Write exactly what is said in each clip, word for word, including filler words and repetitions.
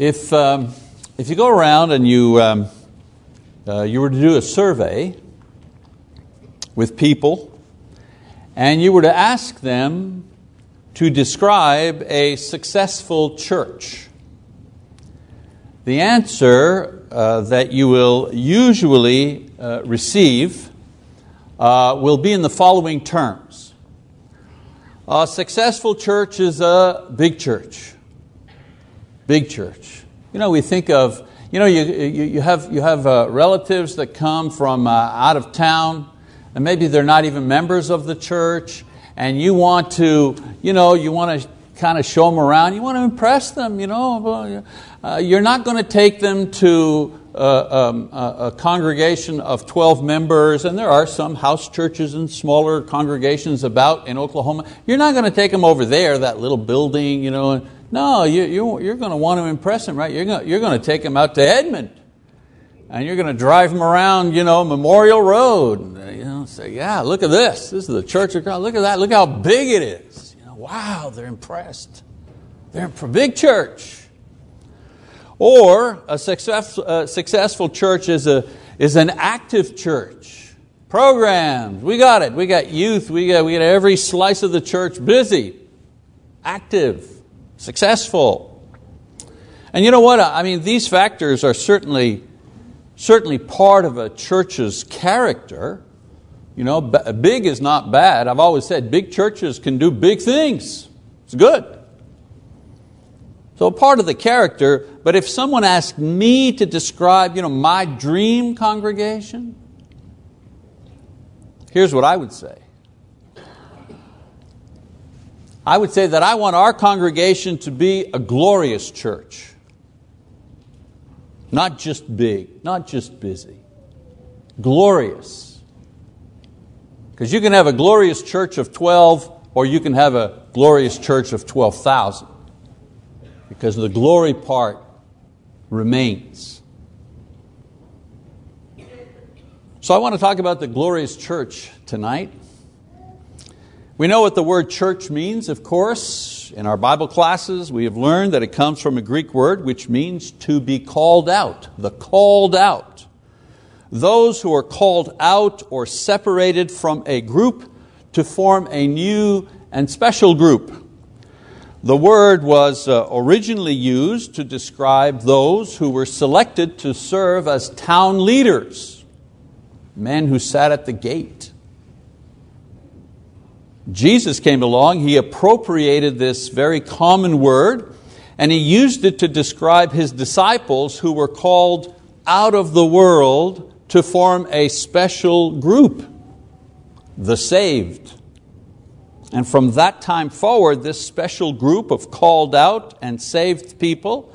If, um, if you go around and you, um, uh, you were to do a survey with people and you were to ask them to describe a successful church, the answer uh, that you will usually uh, receive uh, will be in the following terms. A successful church is a big church. Big church. You know, we think of, you know, you, you, you have, you have uh, relatives that come from uh, out of town, and maybe they're not even members of the church, and you want to, you know, you want to kind of show them around. You want to impress them, you know. Uh, you're not going to take them to uh, um, a congregation of twelve members, and there are some house churches and smaller congregations about in Oklahoma. You're not going to take them over there, that little building, you know. No, you, you, you're going to want to impress them, right? You're going to, you're going to take them out to Edmond, and you're going to drive them around, you know, Memorial Road, and, you know, say, yeah, look at this. This is the Church of Christ. Look at that. Look how big it is. Wow, they're impressed. They're a big church. Or a success, uh, successful church is, a, is an active church. Programs, we got it. We got youth, we got, we got every slice of the church busy, active, successful. And you know what? I mean, these factors are certainly, certainly part of a church's character. You know, big is not bad. I've always said big churches can do big things. It's good. So part of the character, but if someone asked me to describe, you know, my dream congregation, here's what I would say. I would say that I want our congregation to be a glorious church. Not just big, not just busy. Glorious. Because you can have a glorious church of twelve, or you can have a glorious church of twelve thousand, because the glory part remains. So I want to talk about the glorious church tonight. We know what the word church means, of course. In our Bible classes, we have learned that it comes from a Greek word which means to be called out, the called out. Those who are called out or separated from a group to form a new and special group. The word was originally used to describe those who were selected to serve as town leaders, men who sat at the gate. Jesus came along, He appropriated this very common word, and He used it to describe His disciples who were called out of the world to form a special group, the saved. And from that time forward, this special group of called out and saved people,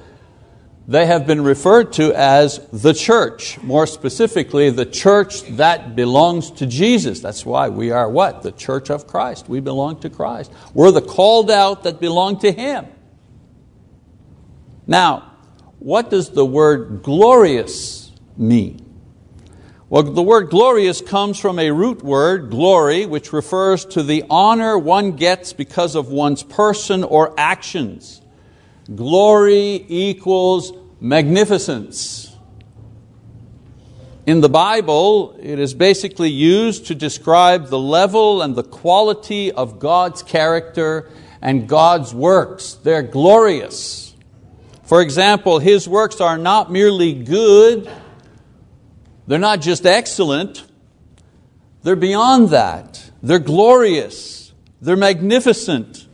they have been referred to as the church, more specifically the church that belongs to Jesus. That's why we are what? The Church of Christ. We belong to Christ. We're the called out that belong to Him. Now, what does the word glorious mean? Well, the word glorious comes from a root word, glory, which refers to the honor one gets because of one's person or actions. Glory equals magnificence. In the Bible, it is basically used to describe the level and the quality of God's character and God's works. They're glorious. For example, His works are not merely good. They're not just excellent, they're beyond that. They're glorious, they're magnificent,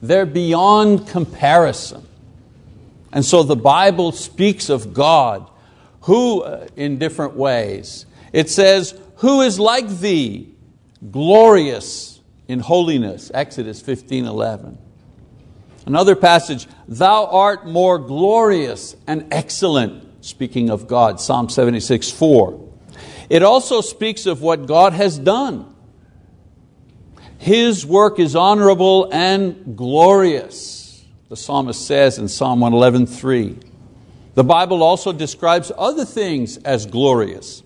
they're beyond comparison. And so the Bible speaks of God, who uh, in different ways. It says, who is like Thee, glorious in holiness, Exodus fifteen eleven. Another passage, Thou art more glorious and excellent. Speaking of God, Psalm seventy-six four. It also speaks of what God has done. His work is honorable and glorious, the psalmist says in Psalm one eleven three. The Bible also describes other things as glorious.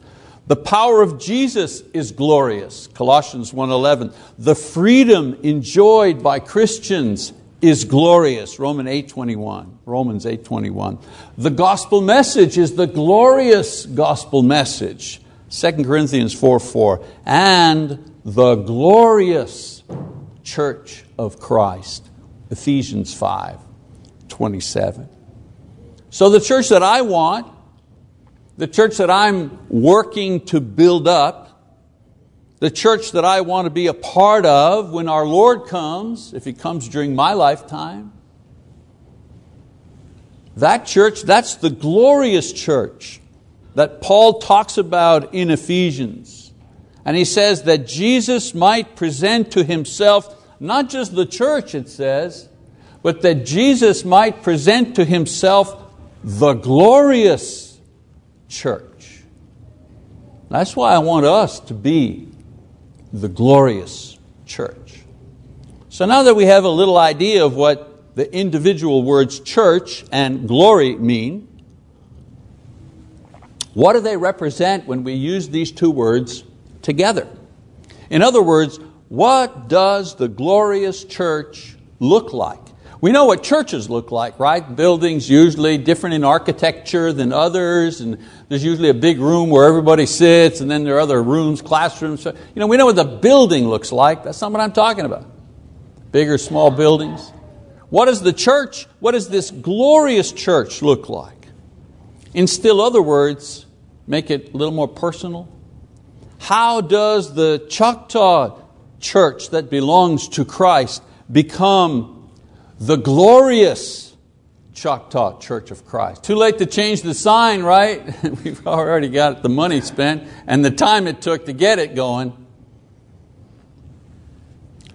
The power of Jesus is glorious, Colossians one eleven. The freedom enjoyed by Christians is glorious. Romans eight twenty-one. Romans eight twenty-one. The gospel message is the glorious gospel message. Second Corinthians four four. And the glorious church of Christ. Ephesians five twenty-seven. So the church that I want, the church that I'm working to build up, the church that I want to be a part of when our Lord comes, if He comes during my lifetime, that church, that's the glorious church that Paul talks about in Ephesians. And he says that Jesus might present to Himself, not just the church, it says, but that Jesus might present to Himself the glorious church. That's why I want us to be the glorious church. So now that we have a little idea of what the individual words church and glory mean, what do they represent when we use these two words together? In other words, what does the glorious church look like? We know what churches look like, right? Buildings usually different in architecture than others, and there's usually a big room where everybody sits, and then there are other rooms, classrooms. You know, we know what the building looks like. That's not what I'm talking about. Big or small buildings. What does the church, what does this glorious church look like? In still other words, make it a little more personal. How does the Choctaw Church that belongs to Christ become the glorious Choctaw Church of Christ? Too late to change the sign, right? We've already got the money spent and the time it took to get it going.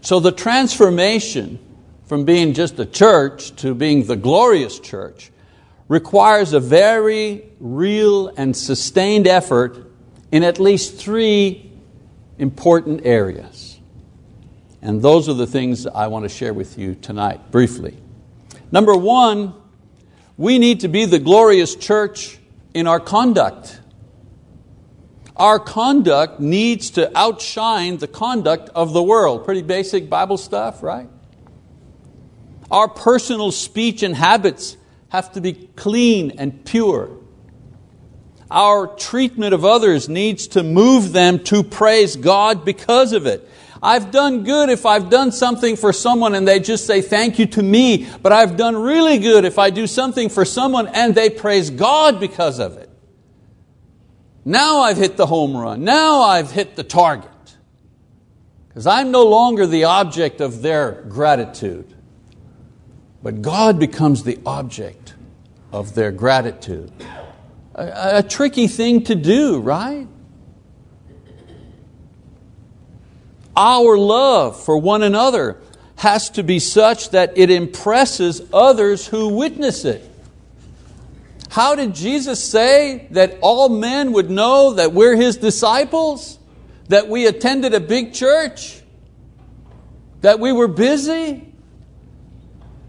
So the transformation from being just a church to being the glorious church requires a very real and sustained effort in at least three important areas. And those are the things I want to share with you tonight, briefly. Number one, we need to be the glorious church in our conduct. Our conduct needs to outshine the conduct of the world. Pretty basic Bible stuff, right? Our personal speech and habits have to be clean and pure. Our treatment of others needs to move them to praise God because of it. I've done good if I've done something for someone and they just say thank you to me, but I've done really good if I do something for someone and they praise God because of it. Now I've hit the home run. Now I've hit the target. Because I'm no longer the object of their gratitude, but God becomes the object of their gratitude. A, a tricky thing to do, right? Our love for one another has to be such that it impresses others who witness it. How did Jesus say that all men would know that we're His disciples? That we attended a big church? That we were busy?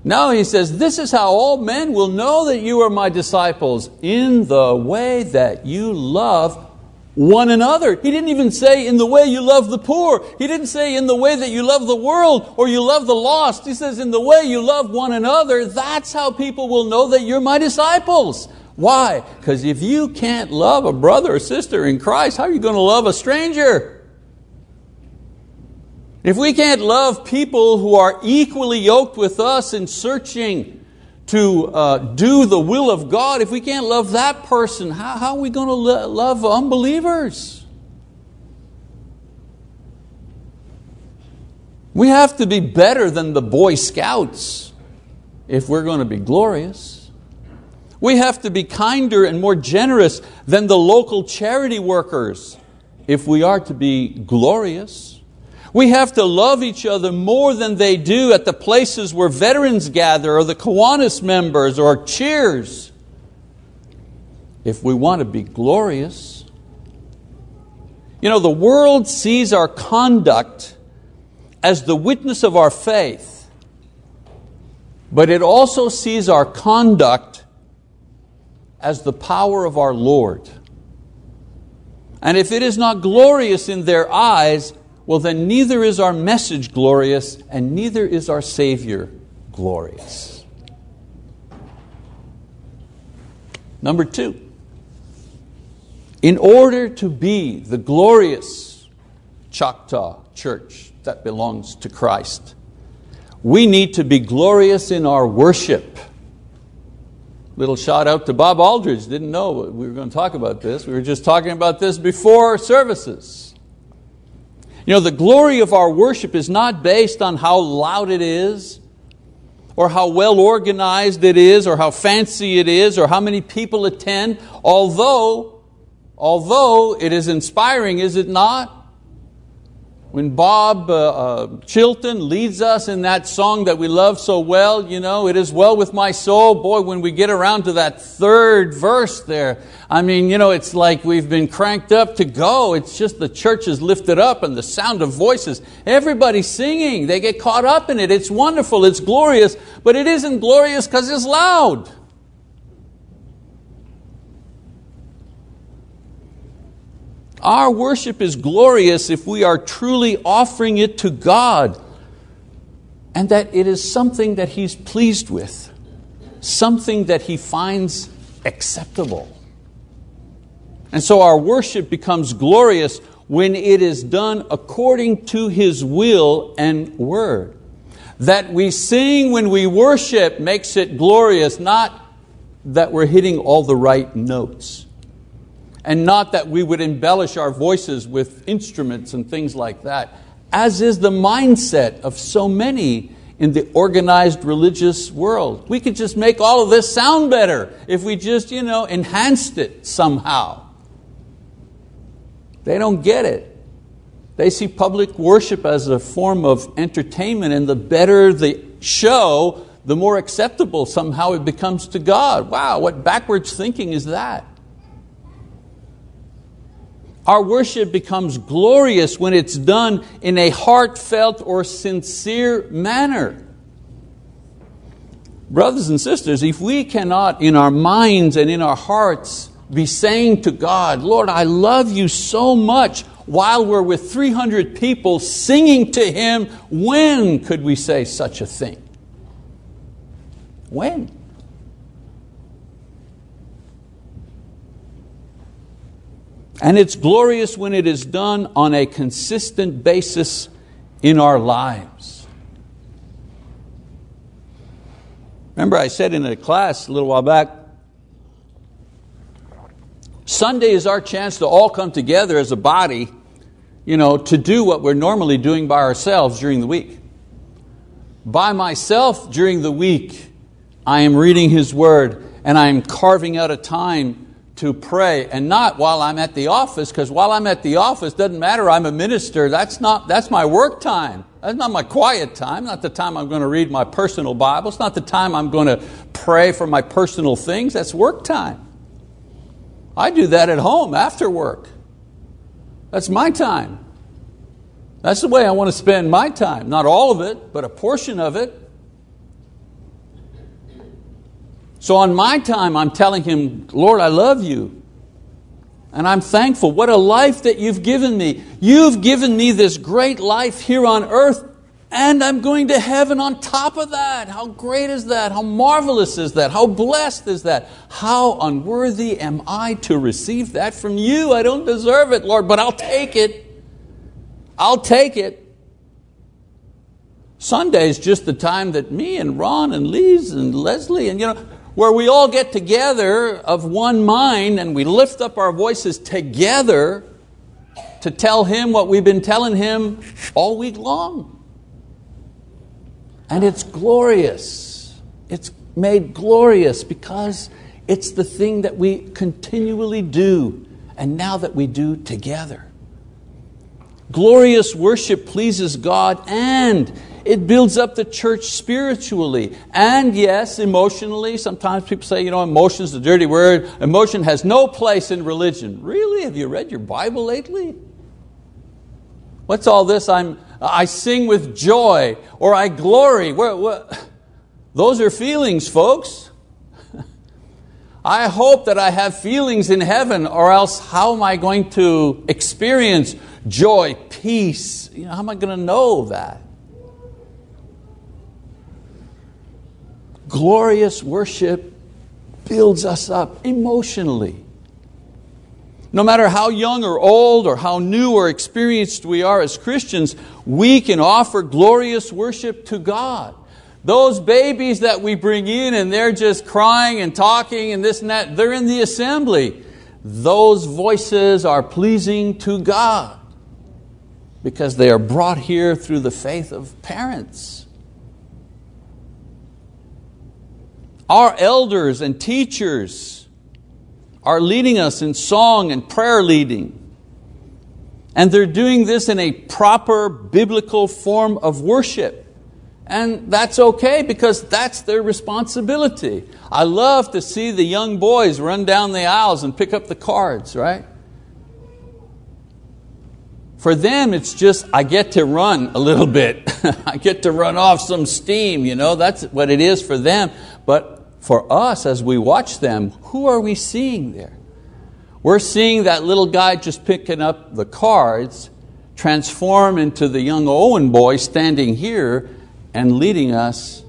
No, He says, this is how all men will know that you are My disciples, in the way that you love one another. He didn't even say in the way you love the poor. He didn't say in the way that you love the world or you love the lost. He says in the way you love one another, that's how people will know that you're My disciples. Why? Because if you can't love a brother or sister in Christ, how are you going to love a stranger? If we can't love people who are equally yoked with us in searching to uh, do the will of God, if we can't love that person, how, how are we going to lo- love unbelievers? We have to be better than the Boy Scouts if we're going to be glorious. We have to be kinder and more generous than the local charity workers if we are to be glorious. We have to love each other more than they do at the places where veterans gather or the Kiwanis members or Cheers if we want to be glorious. You know, the world sees our conduct as the witness of our faith, but it also sees our conduct as the power of our Lord. And if it is not glorious in their eyes, well, then neither is our message glorious and neither is our Savior glorious. Number two, in order to be the glorious Choctaw Church that belongs to Christ, we need to be glorious in our worship. Little shout out to Bob Aldridge. Didn't know we were going to talk about this. We were just talking about this before services. You know, the glory of our worship is not based on how loud it is, or how well organized it is, or how fancy it is, or how many people attend. Although, although it is inspiring, is it not? When Bob uh, uh, Chilton leads us in that song that we love so well, you know, it is well with my soul. Boy, when we get around to that third verse there, I mean, you know, it's like we've been cranked up to go. It's just the church is lifted up and the sound of voices. Everybody's singing. They get caught up in it. It's wonderful. It's glorious. But it isn't glorious because it's loud. Our worship is glorious if we are truly offering it to God and that it is something that He's pleased with, something that He finds acceptable. And so our worship becomes glorious when it is done according to His will and word. That we sing when we worship makes it glorious, not that we're hitting all the right notes. And not that we would embellish our voices with instruments and things like that, as is the mindset of so many in the organized religious world. We could just make all of this sound better if we just, you know, enhanced it somehow. They don't get it. They see public worship as a form of entertainment, and the better the show, the more acceptable somehow it becomes to God. Wow, what backwards thinking is that? Our worship becomes glorious when it's done in a heartfelt or sincere manner. Brothers and sisters, if we cannot in our minds and in our hearts be saying to God, Lord, I love you so much, while we're with three hundred people singing to Him, when could we say such a thing? When? And it's glorious when it is done on a consistent basis in our lives. Remember, I said in a class a little while back, Sunday is our chance to all come together as a body, you know, to do what we're normally doing by ourselves during the week. By myself during the week, I am reading His word and I am carving out a time to pray, and not while I'm at the office, because while I'm at the office, doesn't matter, I'm a minister, that's not, that's my work time, that's not my quiet time, not the time I'm going to read my personal Bible, it's not the time I'm going to pray for my personal things, that's work time. I do that at home after work. That's my time. That's the way I want to spend my time, not all of it, but a portion of it. So on my time, I'm telling Him, Lord, I love you. And I'm thankful. What a life that you've given me. You've given me this great life here on earth, and I'm going to heaven on top of that. How great is that? How marvelous is that? How blessed is that? How unworthy am I to receive that from you? I don't deserve it, Lord, but I'll take it. I'll take it. Sunday is just the time that me and Ron and Lise and Leslie and, you know, where we all get together of one mind and we lift up our voices together to tell Him what we've been telling Him all week long. And it's glorious. It's made glorious because it's the thing that we continually do, and now that we do together. Glorious worship pleases God, and it builds up the church spiritually and, yes, emotionally. Sometimes people say, you know, emotion is a dirty word. Emotion has no place in religion. Really? Have you read your Bible lately? What's all this? I'm, I sing with joy, or I glory. Where, where? Those are feelings, folks. I hope that I have feelings in heaven, or else how am I going to experience joy, peace? You know, how am I going to know that? glorious worship builds us up emotionally. No matter how young or old or how new or experienced we are as Christians, we can offer glorious worship to God. Those babies that we bring in and they're just crying and talking and this and that, they're in the assembly. Those voices are pleasing to God because they are brought here through the faith of parents. Our elders and teachers are leading us in song and prayer leading. And they're doing this in a proper biblical form of worship. And that's okay because that's their responsibility. I love to see the young boys run down the aisles and pick up the cards, right? For them, it's just, I get to run a little bit. I get to run off some steam, you know, that's what it is for them. But for us, as we watch them, who are we seeing there? We're seeing that little guy just picking up the cards transform into the young Owen boy standing here and leading us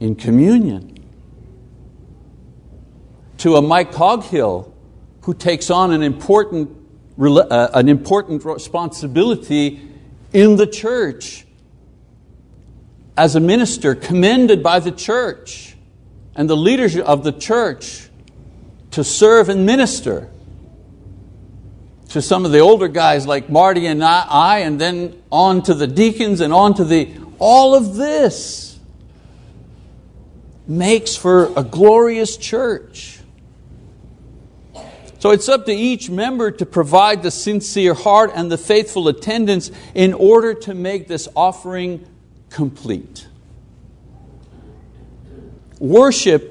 in communion. To a Mike Coghill who takes on an important, uh, an important responsibility in the church as a minister commended by the church and the leaders of the church to serve and minister to some of the older guys like Marty and I, and then on to the deacons and on to the all of this makes for a glorious church. So it's up to each member to provide the sincere heart and the faithful attendance in order to make this offering complete. Worship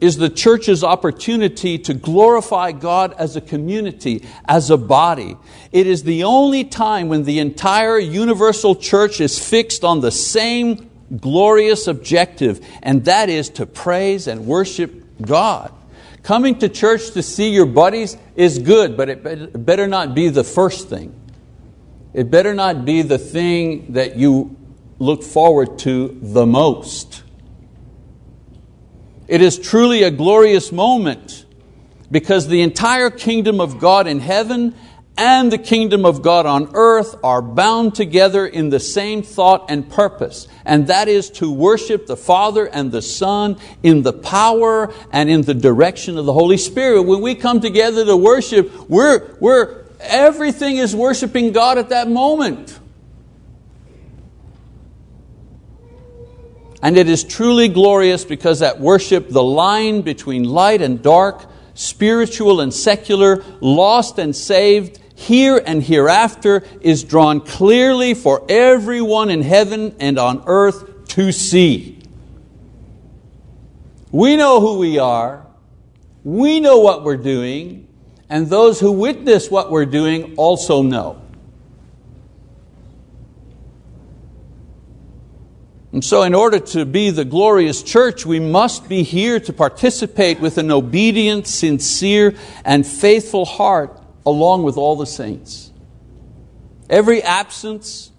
is the church's opportunity to glorify God as a community, as a body. It is the only time when the entire universal church is fixed on the same glorious objective, and that is to praise and worship God. Coming to church to see your buddies is good, but it better not be the first thing. It better not be the thing that you look forward to the most. It is truly a glorious moment because the entire kingdom of God in heaven and the kingdom of God on earth are bound together in the same thought and purpose, and that is to worship the Father and the Son in the power and in the direction of the Holy Spirit. When we come together to worship, we're, we're, everything is worshiping God at that moment. And it is truly glorious because at worship the line between light and dark, spiritual and secular, lost and saved, here and hereafter is drawn clearly for everyone in heaven and on earth to see. We know who we are, we know what we're doing, and those who witness what we're doing also know. And so in order to be the glorious church, we must be here to participate with an obedient, sincere, and faithful heart along with all the saints. Every absence,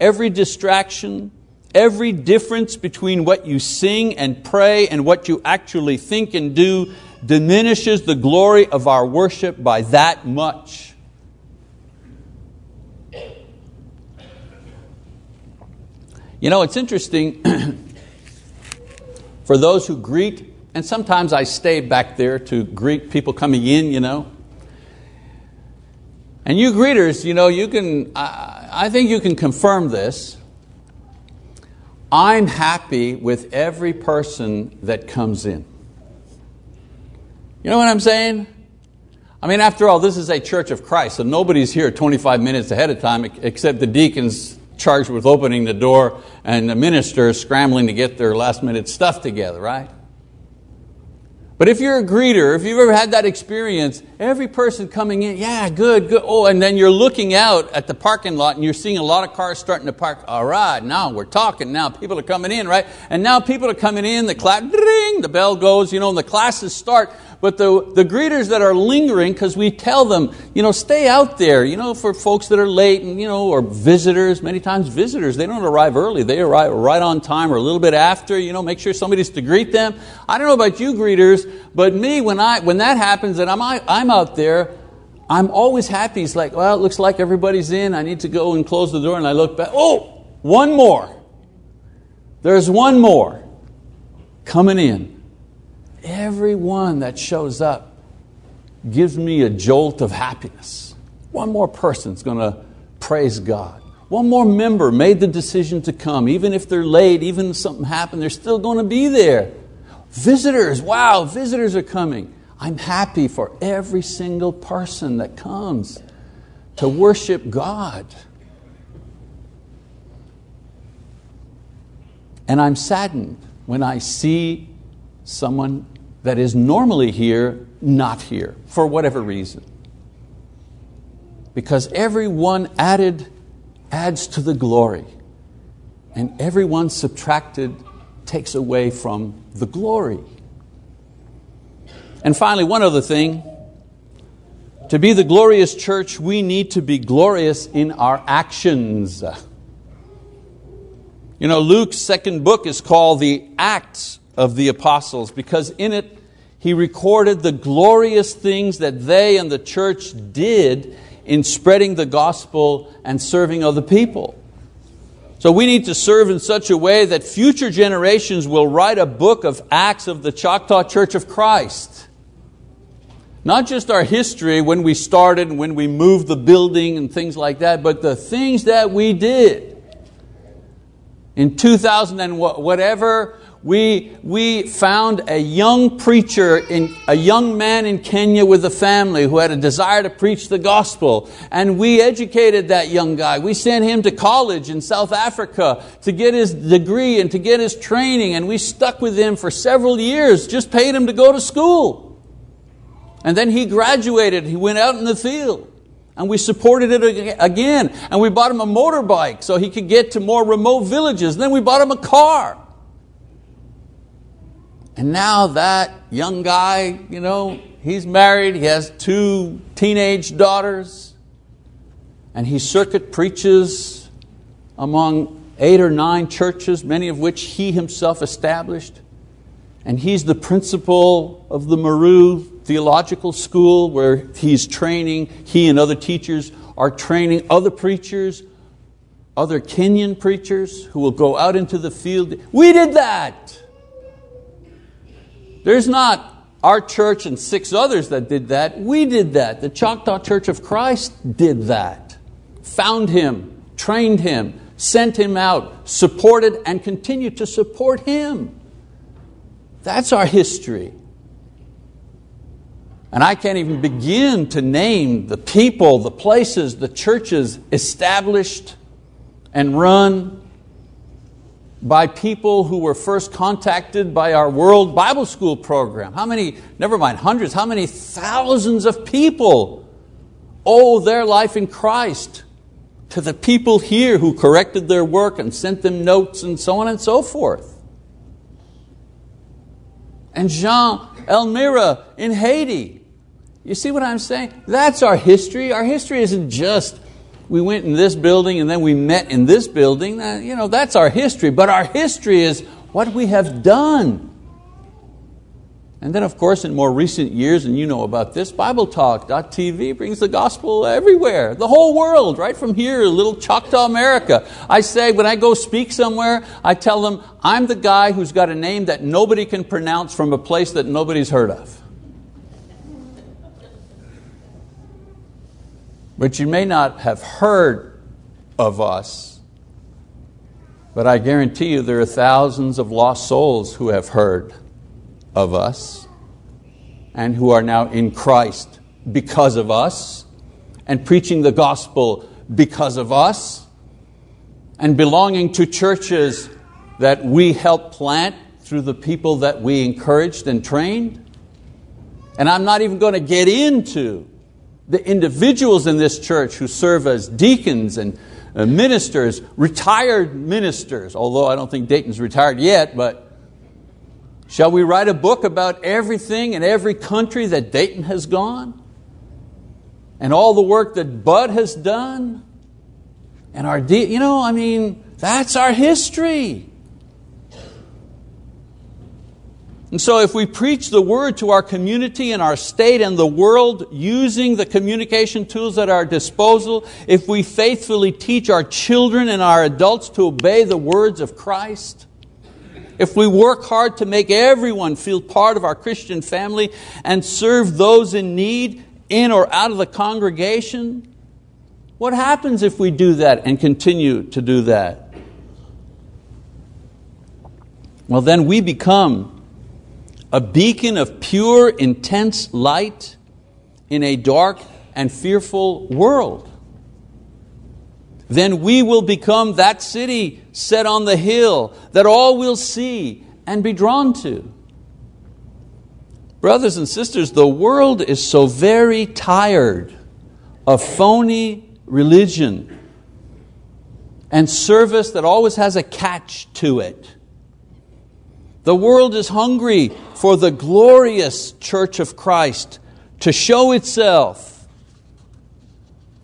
every distraction, every difference between what you sing and pray and what you actually think and do diminishes the glory of our worship by that much. You know, it's interesting for those who greet, and sometimes I stay back there to greet people coming in, you know. And you greeters, you know, you can, I, I think you can confirm this. I'm happy with every person that comes in. You know what I'm saying? I mean, after all, this is a Church of Christ, so nobody's here twenty-five minutes ahead of time except the deacons charged with opening the door and the ministers scrambling to get their last minute stuff together, right? But if you're a greeter, if you've ever had that experience, every person coming in, yeah, good, good. Oh, and then you're looking out at the parking lot and you're seeing a lot of cars starting to park. All right, now we're talking. Now people are coming in, right? And now people are coming in, the clap, ding, the bell goes, you know, and the classes start. But the, the greeters that are lingering, because we tell them, you know, stay out there, you know, for folks that are late and, you know, or visitors. Many times visitors, they don't arrive early. They arrive right on time or a little bit after, you know, make sure somebody's to greet them. I don't know about you greeters, but me, when I when that happens and I'm I'm out there, I'm always happy. It's like, well, it looks like everybody's in. I need to go and close the door. And I look back. Oh, one more. There's one more coming in. Everyone that shows up gives me a jolt of happiness. One more person's going to praise God. One more member made the decision to come. Even if they're late, even if something happened, they're still going to be there. Visitors, wow, visitors are coming. I'm happy for every single person that comes to worship God. And I'm saddened when I see someone that is normally here, not here, for whatever reason. Because everyone added adds to the glory, and everyone subtracted takes away from the glory. And finally, one other thing. To be the glorious church, we need to be glorious in our actions. You know, Luke's second book is called The Acts of the Apostles, because in it he recorded the glorious things that they and the church did in spreading the gospel and serving other people. So we need to serve in such a way that future generations will write a book of Acts of the Choctaw Church of Christ. Not just our history when we started and when we moved the building and things like that, but the things that we did. In two thousand and whatever, we, we found a young preacher, in, a young man in Kenya with a family who had a desire to preach the gospel. And we educated that young guy. We sent him to college in South Africa to get his degree and to get his training. And we stuck with him for several years, just paid him to go to school. And then he graduated. He went out in the field. And we supported it again. And we bought him a motorbike so he could get to more remote villages. And then we bought him a car. And now that young guy, you know, he's married. He has two teenage daughters. And he circuit preaches among eight or nine churches, many of which he himself established. And he's the principal of the Maru Theological School, where he's training, he and other teachers are training other preachers, other Kenyan preachers who will go out into the field. We did that. There's not our church and six others that did that. We did that. The Choctaw Church of Christ did that. Found him, trained him, sent him out, supported and continued to support him. That's our history. And I can't even begin to name the people, the places, the churches established and run by people who were first contacted by our World Bible School program. How many, never mind hundreds, how many thousands of people owe their life in Christ to the people here who corrected their work and sent them notes and so on and so forth. And Jean Elmira in Haiti. You see what I'm saying? That's our history. Our history isn't just we went in this building and then we met in this building. You know, that's our history. But our history is what we have done. And then, of course, in more recent years, and you know about this, Bible Talk dot t v brings the gospel everywhere, the whole world, right from here, little Choctaw America. I say, when I go speak somewhere, I tell them, I'm the guy who's got a name that nobody can pronounce from a place that nobody's heard of. But you may not have heard of us, but I guarantee you there are thousands of lost souls who have heard of us and who are now in Christ because of us and preaching the gospel because of us and belonging to churches that we helped plant through the people that we encouraged and trained. And I'm not even going to get into the individuals in this church who serve as deacons and ministers, retired ministers, although I don't think Dayton's retired yet, but Shall we write a book about everything and every country that Dayton has gone? And all the work that Bud has done? And our, de- you know, I mean, that's our history. And so if we preach the word to our community and our state and the world using the communication tools at our disposal, if we faithfully teach our children and our adults to obey the words of Christ, if we work hard to make everyone feel part of our Christian family and serve those in need in or out of the congregation, what happens if we do that and continue to do that? Well, then we become a beacon of pure, intense light in a dark and fearful world. Then we will become that city set on the hill that all will see and be drawn to. Brothers and sisters, the world is so very tired of phony religion and service that always has a catch to it. The world is hungry for the glorious Church of Christ to show itself.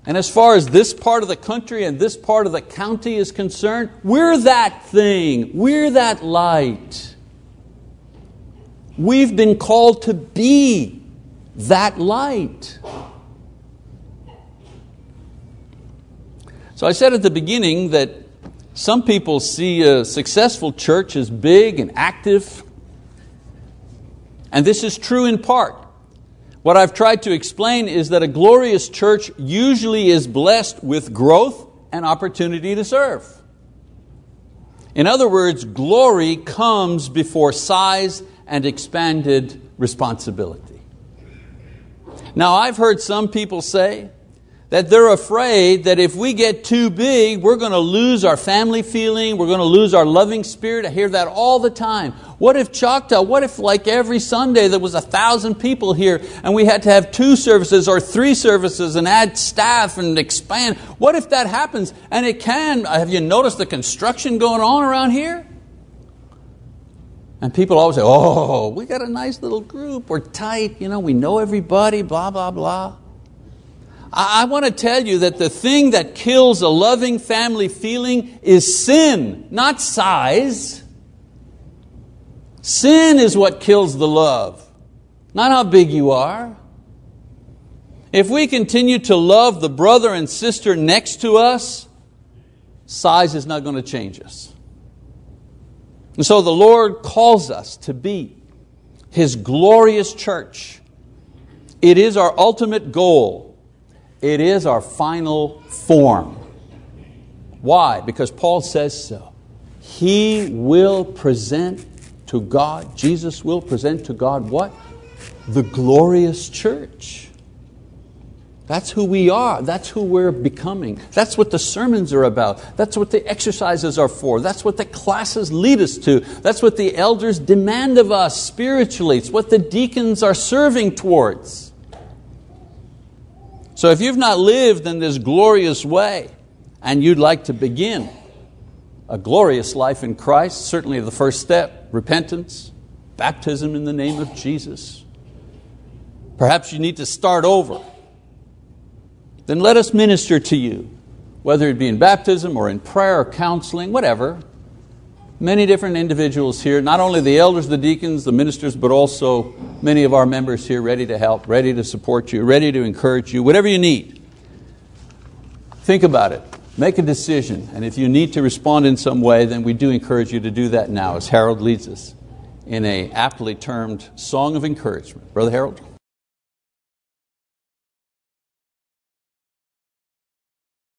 And as far as this part of the country and this part of the county is concerned, we're that thing. We're that light. We've been called to be that light. So I said at the beginning that some people see a successful church as big and active. And this is true in part. What I've tried to explain is that a glorious church usually is blessed with growth and opportunity to serve. In other words, glory comes before size and expanded responsibility. Now, I've heard some people say that they're afraid that if we get too big, we're going to lose our family feeling, we're going to lose our loving spirit. I hear that all the time. What if Choctaw, what if like every Sunday there was a thousand people here and we had to have two services or three services and add staff and expand? What if that happens? And it can. Have you noticed the construction going on around here? And people always say, oh, we got a nice little group, we're tight, you know, we know everybody, blah, blah, blah. I want to tell you that the thing that kills a loving family feeling is sin, not size. Sin is what kills the love, not how big you are. If we continue to love the brother and sister next to us, size is not going to change us. And so the Lord calls us to be His glorious church. It is our ultimate goal. It is our final form. Why? Because Paul says so. He will present to God, Jesus will present to God what? The glorious church. That's who we are. That's who we're becoming. That's what the sermons are about. That's what the exercises are for. That's what the classes lead us to. That's what the elders demand of us spiritually. It's what the deacons are serving towards. So if you've not lived in this glorious way and you'd like to begin a glorious life in Christ, certainly the first step, repentance, baptism in the name of Jesus. Perhaps you need to start over. Then let us minister to you, whether it be in baptism or in prayer or counseling, whatever. Many different individuals here, not only the elders, the deacons, the ministers, but also many of our members here ready to help, ready to support you, ready to encourage you, whatever you need. Think about it. Make a decision. And if you need to respond in some way, then we do encourage you to do that now as Harold leads us in an aptly termed song of encouragement. Brother Harold.